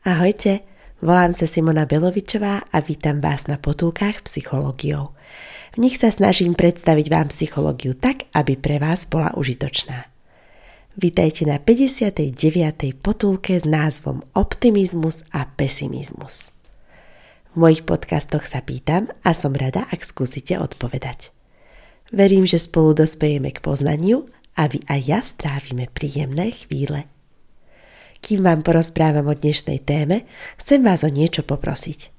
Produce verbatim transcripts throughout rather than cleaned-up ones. Ahojte, volám sa Simona Belovičová a vítam vás na potulkách psychológiou. V nich sa snažím predstaviť vám psychológiu tak, aby pre vás bola užitočná. Vítajte na päťdesiatej deviatej potulke s názvom Optimizmus a pesimizmus. V mojich podcastoch sa pýtam a som rada, ak skúsite odpovedať. Verím, že spolu dospejeme k poznaniu a vy a ja strávime príjemné chvíle. Kým vám porozprávam o dnešnej téme, chcem vás o niečo poprosiť.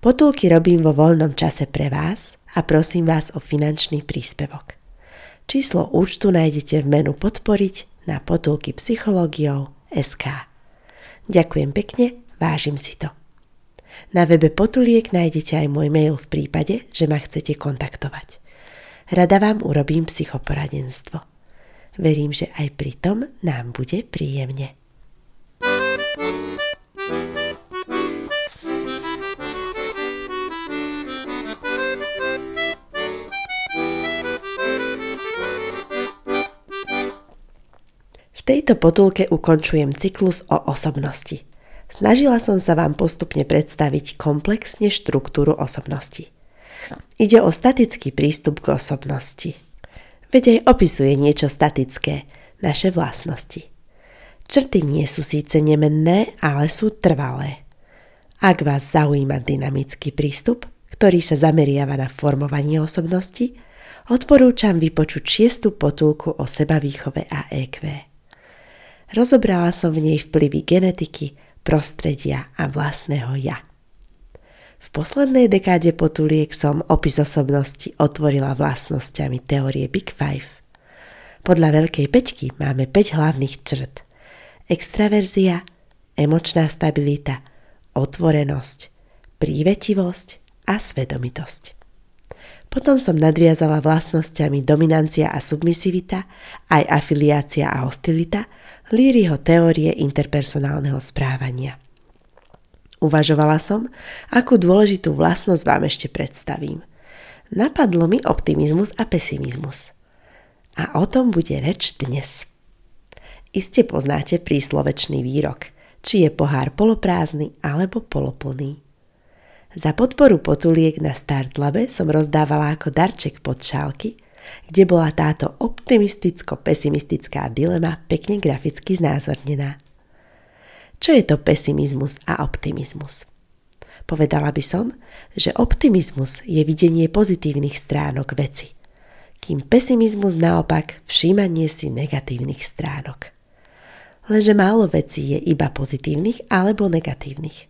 Potulky robím vo voľnom čase pre vás a prosím vás o finančný príspevok. Číslo účtu nájdete v menu Podporiť na potulky psychológiou bodka es ká. Ďakujem pekne, vážim si to. Na webe Potuliek nájdete aj môj mail v prípade, že ma chcete kontaktovať. Rada vám urobím psychoporadenstvo. Verím, že aj pri tom nám bude príjemne. V tejto potulke ukončujem cyklus o osobnosti. Snažila som sa vám postupne predstaviť komplexne štruktúru osobnosti. Ide o statický prístup k osobnosti. Veď aj opisuje niečo statické, naše vlastnosti. Črty nie sú síce nemenné, ale sú trvalé. Ak vás zaujíma dynamický prístup, ktorý sa zameriava na formovanie osobnosti, odporúčam vypočuť šiestu potulku o sebavýchove a é kvé. Rozobrala som v nej vplyvy genetiky, prostredia a vlastného ja. V poslednej dekáde potuliek som opis osobnosti otvorila vlastnosťami teórie Big Five. Podľa Veľkej päťky máme päť hlavných črt. Extraverzia, emočná stabilita, otvorenosť, prívetivosť a svedomitosť. Potom som nadviazala vlastnosťami dominancia a submisivita, aj afiliácia a hostilita, Learyho teórie interpersonálneho správania. Uvažovala som, akú dôležitú vlastnosť vám ešte predstavím. Napadlo mi optimizmus a pesimizmus. A o tom bude reč dnes. Iste poznáte príslovečný výrok, či je pohár poloprázdny alebo poloplný. Za podporu potuliek na Startlabe som rozdávala ako darček podšálky, kde bola táto optimisticko-pesimistická dilema pekne graficky znázornená. Čo je to pesimizmus a optimizmus? Povedala by som, že optimizmus je videnie pozitívnych stránok veci, kým pesimizmus naopak všímanie si negatívnych stránok. Lenže málo vecí je iba pozitívnych alebo negatívnych.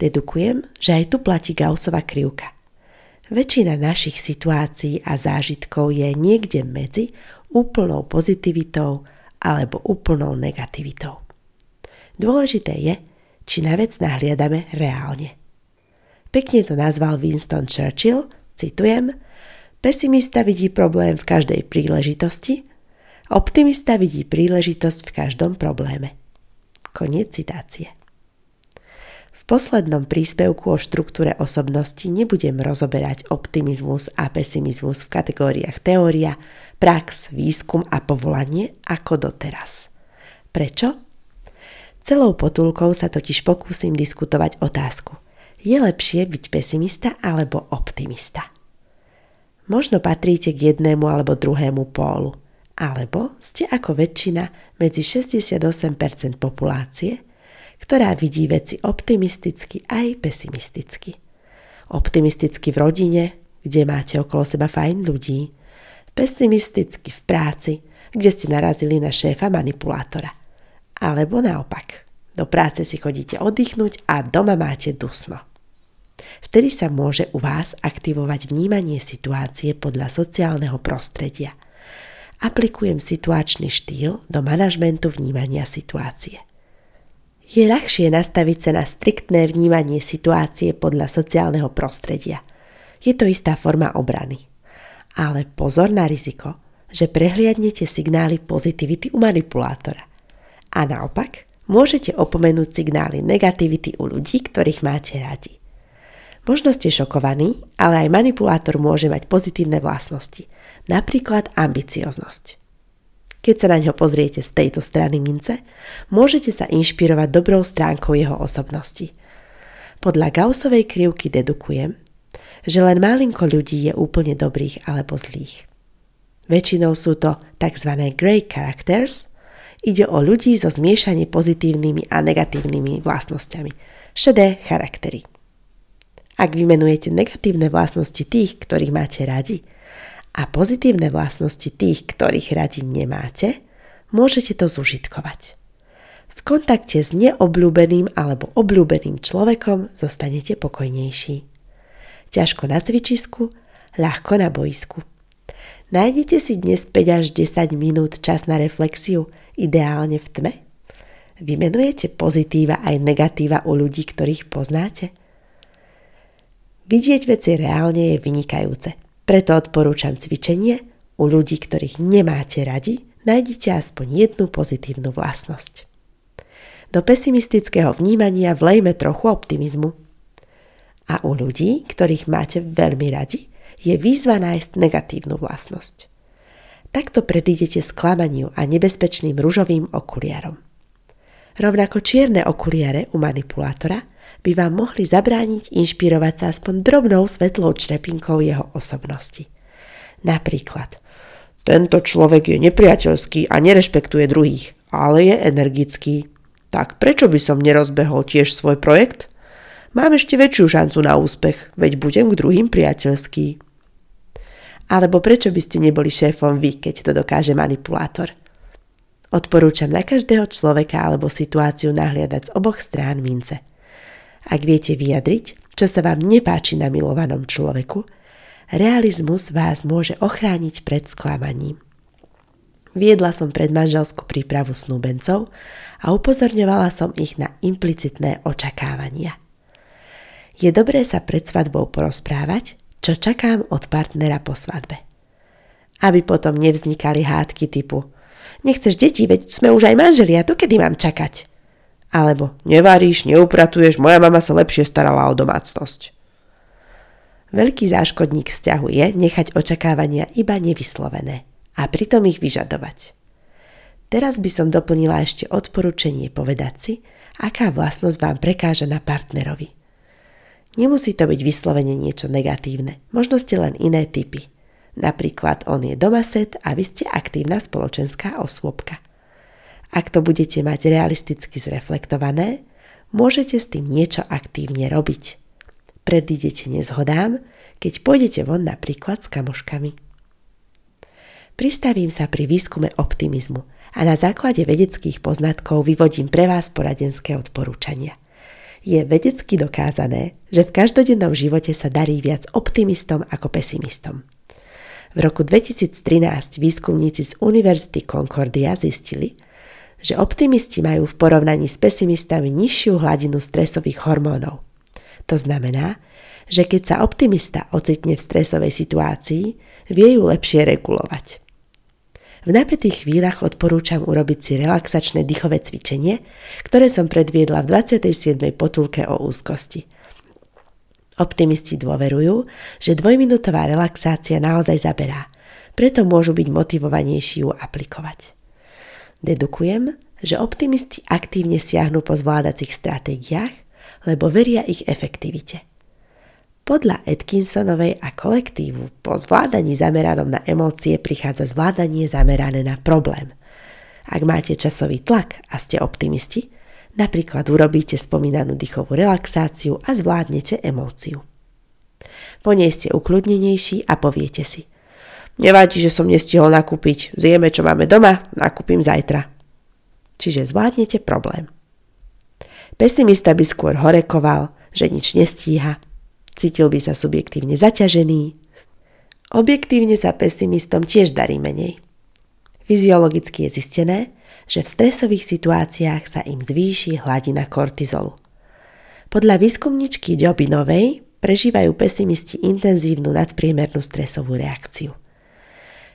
Dedukujem, že aj tu platí Gaussova krivka. Väčšina našich situácií a zážitkov je niekde medzi úplnou pozitivitou alebo úplnou negativitou. Dôležité je, či na vec nahliadame reálne. Pekne to nazval Winston Churchill, citujem, pesimista vidí problém v každej príležitosti, optimista vidí príležitosť v každom probléme. Koniec citácie. V poslednom príspevku o štruktúre osobnosti nebudem rozoberať optimizmus a pesimizmus v kategóriách teória, prax, výskum a povolanie ako doteraz. Prečo? Celou potulkou sa totiž pokúsim diskutovať otázku. Je lepšie byť pesimista alebo optimista? Možno patríte k jednému alebo druhému pólu, alebo ste ako väčšina medzi šesťdesiatosem percent populácie, ktorá vidí veci optimisticky aj pesimisticky. Optimisticky v rodine, kde máte okolo seba fajn ľudí, pesimisticky v práci, kde ste narazili na šéfa manipulátora. Alebo naopak, do práce si chodíte oddychnúť a doma máte dusno. Vtedy sa môže u vás aktivovať vnímanie situácie podľa sociálneho prostredia. Aplikujem situačný štýl do manažmentu vnímania situácie. Je ľahšie nastaviť sa na striktné vnímanie situácie podľa sociálneho prostredia. Je to istá forma obrany. Ale pozor na riziko, že prehliadnete signály pozitivity u manipulátora. A naopak, môžete opomenúť signály negativity u ľudí, ktorých máte radi. Možno ste šokovaní, ale aj manipulátor môže mať pozitívne vlastnosti, napríklad ambicioznosť. Keď sa na ňo pozriete z tejto strany mince, môžete sa inšpirovať dobrou stránkou jeho osobnosti. Podľa Gaussovej krivky dedukujem, že len malinko ľudí je úplne dobrých alebo zlých. Väčšinou sú to tzv. Grey characters, ide o ľudí so zmiešane pozitívnymi a negatívnymi vlastnosťami, šedé charaktery. Ak vymenujete negatívne vlastnosti tých, ktorých máte radi, a pozitívne vlastnosti tých, ktorých radi nemáte, môžete to zužitkovať. V kontakte s neobľúbeným alebo obľúbeným človekom zostanete pokojnejší. Ťažko na cvičisku, ľahko na boisku. Nájdete si dnes päť až desať minút čas na reflexiu, ideálne v tme? Vymenujete pozitíva aj negatíva u ľudí, ktorých poznáte? Vidieť veci reálne je vynikajúce. Preto odporúčam cvičenie, u ľudí, ktorých nemáte radi, nájdite aspoň jednu pozitívnu vlastnosť. Do pesimistického vnímania vlejme trochu optimizmu. A u ľudí, ktorých máte veľmi radi, je výzva nájsť negatívnu vlastnosť. Takto predídete sklamaniu a nebezpečným ružovým okuliarom. Rovnako čierne okuliare u manipulátora by vám mohli zabrániť inšpirovať sa aspoň drobnou svetlou črepinkou jeho osobnosti. Napríklad, tento človek je nepriateľský a nerešpektuje druhých, ale je energický. Tak prečo by som nerozbehol tiež svoj projekt? Mám ešte väčšiu šancu na úspech, veď budem k druhým priateľský. Alebo prečo by ste neboli šéfom vy, keď to dokáže manipulátor? Odporúčam na každého človeka alebo situáciu nahliadať z oboch strán mince. Ak viete vyjadriť, čo sa vám nepáči na milovanom človeku, realizmus vás môže ochrániť pred sklamaním. Viedla som predmanželskú prípravu snúbencov a upozorňovala som ich na implicitné očakávania. Je dobré sa pred svadbou porozprávať, čo čakám od partnera po svadbe. Aby potom nevznikali hádky typu nechceš deti, veď sme už aj manželia, to kedy mám čakať? Alebo nevaríš, neupratuješ, moja mama sa lepšie starala o domácnosť. Veľký záškodník vzťahu je nechať očakávania iba nevyslovené a pritom ich vyžadovať. Teraz by som doplnila ešte odporúčanie povedať si, aká vlastnosť vám prekáža na partnerovi. Nemusí to byť vyslovene niečo negatívne, možno ste len iné typy. Napríklad on je domaset a vy ste aktívna spoločenská osôbka. Ak to budete mať realisticky zreflektované, môžete s tým niečo aktívne robiť. Predídete nezhodám, keď pôjdete von napríklad s kamoškami. Pristavím sa pri výskume optimizmu a na základe vedeckých poznatkov vyvodím pre vás poradenské odporúčania. Je vedecky dokázané, že v každodennom živote sa darí viac optimistom ako pesimistom. V roku dvetisíctrinásť výskumníci z Univerzity Concordia zistili, že optimisti majú v porovnaní s pesimistami nižšiu hladinu stresových hormónov. To znamená, že keď sa optimista ocitne v stresovej situácii, vie ju lepšie regulovať. V napätých chvíľach odporúčam urobiť si relaxačné dýchové cvičenie, ktoré som predviedla v dvadsiatej siedmej potulke o úzkosti. Optimisti dôverujú, že dvojminútová relaxácia naozaj zaberá, preto môžu byť motivovanejší ju aplikovať. Dedukujem, že optimisti aktívne siahnu po zvládacích stratégiách, lebo veria ich efektivite. Podľa Atkinsonovej a kolektívu po zvládaní zameranom na emócie prichádza zvládanie zamerané na problém. Ak máte časový tlak a ste optimisti, napríklad urobíte spomínanú dýchovú relaxáciu a zvládnete emóciu. Po nej ste ukľudnenejší a poviete si: nevadí, že som nestihol nakúpiť, zjeme, čo máme doma, nakúpim zajtra. Čiže zvládnete problém. Pesimista by skôr horekoval, že nič nestíha, cítil by sa subjektívne zaťažený. Objektívne sa pesimistom tiež darí menej. Fyziologicky je zistené, že v stresových situáciách sa im zvýši hladina kortizolu. Podľa výskumničky Jobinovej prežívajú pesimisti intenzívnu nadpriemernú stresovú reakciu.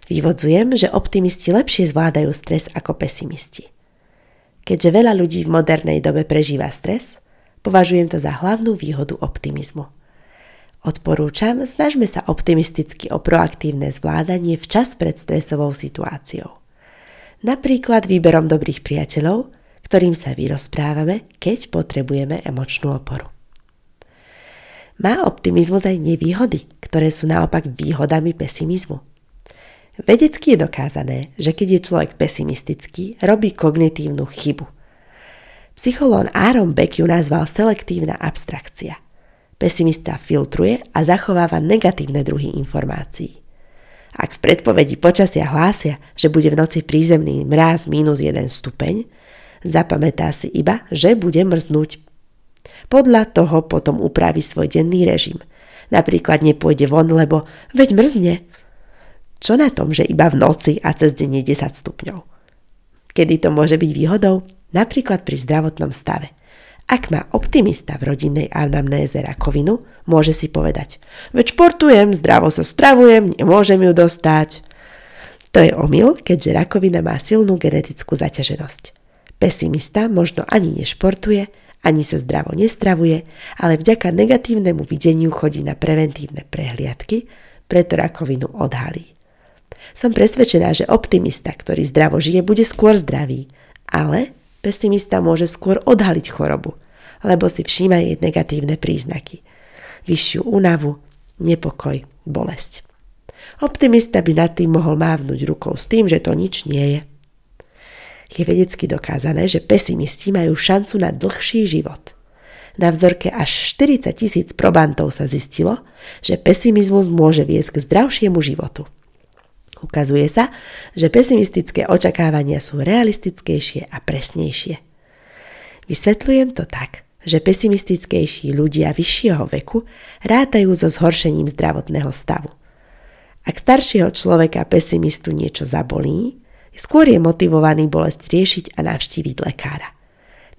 Vyvodzujem, že optimisti lepšie zvládajú stres ako pesimisti. Keďže veľa ľudí v modernej dobe prežíva stres, považujem to za hlavnú výhodu optimizmu. Odporúčam, snažme sa optimisticky o proaktívne zvládanie včas pred stresovou situáciou. napríklad výberom dobrých priateľov, ktorým sa vyrozprávame, keď potrebujeme emočnú oporu. Má optimizmus aj nevýhody, ktoré sú naopak výhodami pesimizmu. Vedecky je dokázané, že keď je človek pesimistický, robí kognitívnu chybu. Psychológ Aaron Beck ju nazval selektívna abstrakcia. Pesimista filtruje a zachováva negatívne druhy informácií. Ak v predpovedi počasia hlásia, že bude v noci prízemný mráz mínus jeden stupeň, zapamätá si iba, že bude mrznúť. Podľa toho potom upraví svoj denný režim. Napríklad nepôjde von, lebo veď mrzne. Čo na tom, že iba v noci a cez deň je desať stupňov? Kedy to môže byť výhodou? Napríklad pri zdravotnom stave. Ak má optimista v rodinnej anamnéze rakovinu, môže si povedať: veď športujem, zdravo sa stravujem, nemôžem ju dostať. To je omyl, keďže rakovina má silnú genetickú zaťaženosť. Pesimista možno ani nešportuje, ani sa zdravo nestravuje, ale vďaka negatívnemu videniu chodí na preventívne prehliadky, preto rakovinu odhalí. Som presvedčená, že optimista, ktorý zdravo žije, bude skôr zdravý, ale pesimista môže skôr odhaliť chorobu, lebo si všíma jej negatívne príznaky. Vyššiu únavu, nepokoj, bolesť. Optimista by nad tým mohol mávnuť rukou s tým, že to nič nie je. Je vedecky dokázané, že pesimisti majú šancu na dlhší život. Na vzorke až štyridsať tisíc probantov sa zistilo, že pesimizmus môže viesť k zdravšiemu životu. Ukazuje sa, že pesimistické očakávania sú realistickejšie a presnejšie. Vysvetľujem to tak, že pesimistickejší ľudia vyššieho veku rátajú so zhoršením zdravotného stavu. Ak staršieho človeka pesimistu niečo zabolí, skôr je motivovaný bolesť riešiť a navštíviť lekára.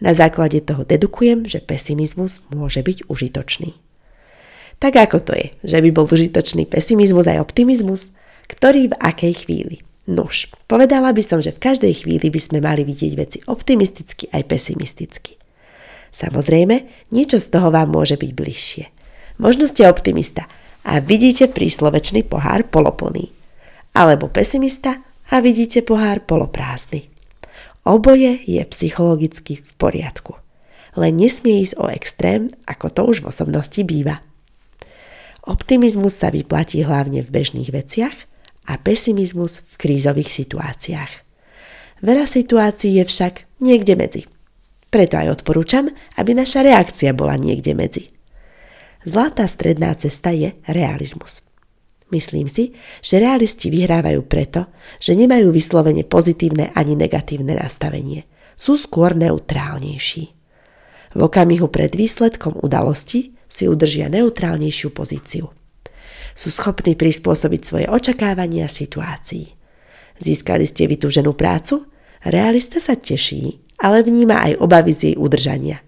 Na základe toho dedukujem, že pesimizmus môže byť užitočný. Tak ako to je, že by bol užitočný pesimizmus aj optimizmus? Ktorý v akej chvíli? Nuž, povedala by som, že v každej chvíli by sme mali vidieť veci optimisticky aj pesimisticky. Samozrejme, niečo z toho vám môže byť bližšie. Možno ste optimista a vidíte príslovečný pohár poloplný. Alebo pesimista a vidíte pohár poloprázdny. Oboje je psychologicky v poriadku. Len nesmie ísť o extrém, ako to už v osobnosti býva. Optimizmus sa vyplatí hlavne v bežných veciach a pesimizmus v krízových situáciách. Veľa situácií je však niekde medzi. Preto aj odporúčam, aby naša reakcia bola niekde medzi. Zlatá stredná cesta je realizmus. Myslím si, že realisti vyhrávajú preto, že nemajú vyslovene pozitívne ani negatívne nastavenie. Sú skôr neutrálnejší. V okamihu pred výsledkom udalosti si udržia neutrálnejšiu pozíciu. Sú schopní prispôsobiť svoje očakávania situácii. Získali ste vytúženú prácu? Realista sa teší, ale vníma aj obavy z jej udržania.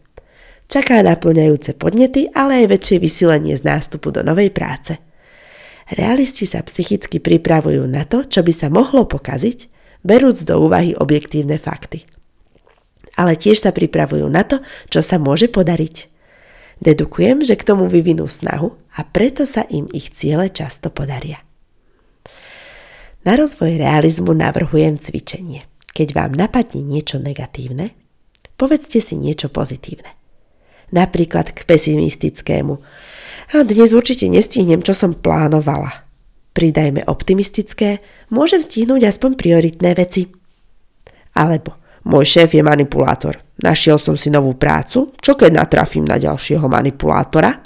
Čaká naplňajúce podnety, ale aj väčšie vysilenie z nástupu do novej práce. Realisti sa psychicky pripravujú na to, čo by sa mohlo pokaziť, berúc do úvahy objektívne fakty. Ale tiež sa pripravujú na to, čo sa môže podariť. Dedukujem, že k tomu vyvinú snahu a preto sa im ich ciele často podaria. Na rozvoj realizmu navrhujem cvičenie. Keď vám napadne niečo negatívne, povedzte si niečo pozitívne. Napríklad k pesimistickému: a dnes určite nestihnem, čo som plánovala. Pridajme optimistické: môžem stihnúť aspoň prioritné veci. Alebo: môj šéf je manipulátor. Našiel som si novú prácu, čo keď natrafím na ďalšieho manipulátora?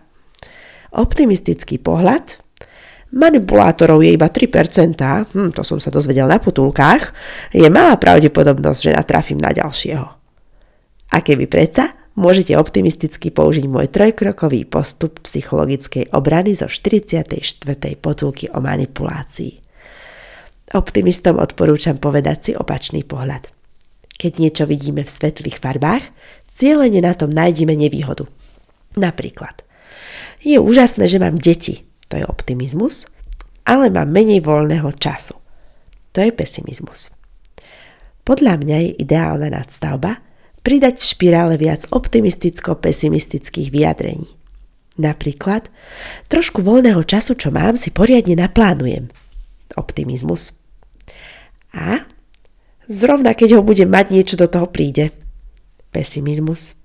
Optimistický pohľad: manipulátorov je iba tri percentá, hm, to som sa dozvedel na potulkách, je malá pravdepodobnosť, že natrafím na ďalšieho. A keby predsa, môžete optimisticky použiť môj trojkrokový postup psychologickej obrany zo štyridsiatej štvrtej potulky o manipulácii. Optimistom odporúčam povedať si opačný pohľad. Keď niečo vidíme v svetlých farbách, cielene na tom nájdeme nevýhodu. Napríklad: je úžasné, že mám deti, to je optimizmus, ale mám menej voľného času, to je pesimizmus. Podľa mňa je ideálna nadstavba pridať v špirále viac optimisticko-pesimistických vyjadrení. Napríklad: trošku voľného času, čo mám, si poriadne naplánujem. Optimizmus. A Zrovna keď ho bude mať, niečo do toho príde. Pesimizmus.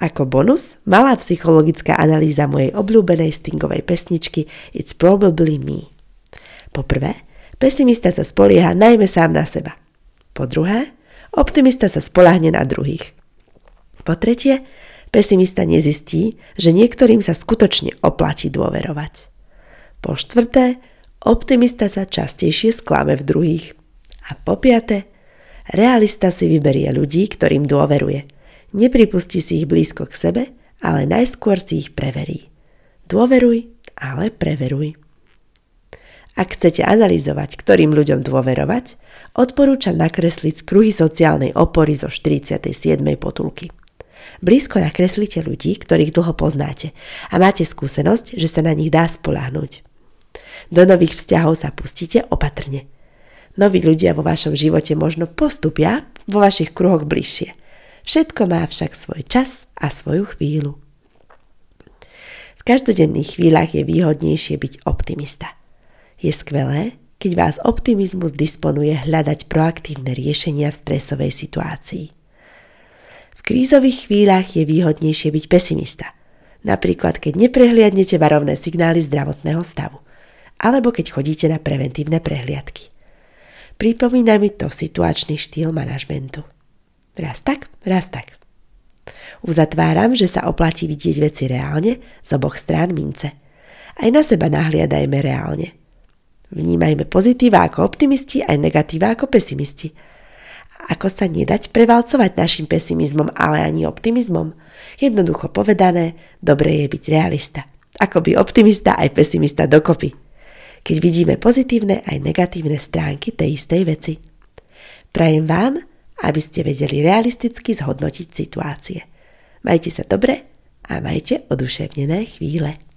Ako bonus, malá psychologická analýza mojej obľúbenej Stingovej pesničky It's Probably Me. Po prvé, pesimista sa spolieha najmä sám na seba. Po druhé, optimista sa spoľahne na druhých. Po tretie, pesimista nezistí, že niektorým sa skutočne oplatí dôverovať. Po štvrté, optimista sa častejšie sklame v druhých. A po piate, realista si vyberie ľudí, ktorým dôveruje. Nepripustí si ich blízko k sebe, ale najskôr si ich preverí. Dôveruj, ale preveruj. Ak chcete analyzovať, ktorým ľuďom dôverovať, odporúčam nakresliť kruhy sociálnej opory zo štyridsiatej siedmej potulky. Blízko nakreslite ľudí, ktorých dlho poznáte a máte skúsenosť, že sa na nich dá spoľahnúť. Do nových vzťahov sa pustite opatrne. Noví ľudia vo vašom živote možno postupia vo vašich kruhoch bližšie. Všetko má však svoj čas a svoju chvíľu. V každodenných chvíľach je výhodnejšie byť optimista. Je skvelé, keď vás optimizmus disponuje hľadať proaktívne riešenia v stresovej situácii. V krízových chvíľach je výhodnejšie byť pesimista, napríklad keď neprehliadnete varovné signály zdravotného stavu, alebo keď chodíte na preventívne prehliadky. Pripomína mi to situačný štýl manažmentu. Raz tak, raz tak. Uzatváram, že sa oplatí vidieť veci reálne z oboch strán mince. Aj na seba nahliadajme reálne. Vnímajme pozitíva ako optimisti, aj negatíva ako pesimisti. Ako sa nedať prevalcovať našim pesimizmom, ale ani optimizmom? Jednoducho povedané, dobre je byť realista. Akoby optimista aj pesimista dokopy. Keď vidíme pozitívne aj negatívne stránky tej istej veci. Prajem vám, aby ste vedeli realisticky zhodnotiť situácie. Majte sa dobre a majte oduševnené chvíle.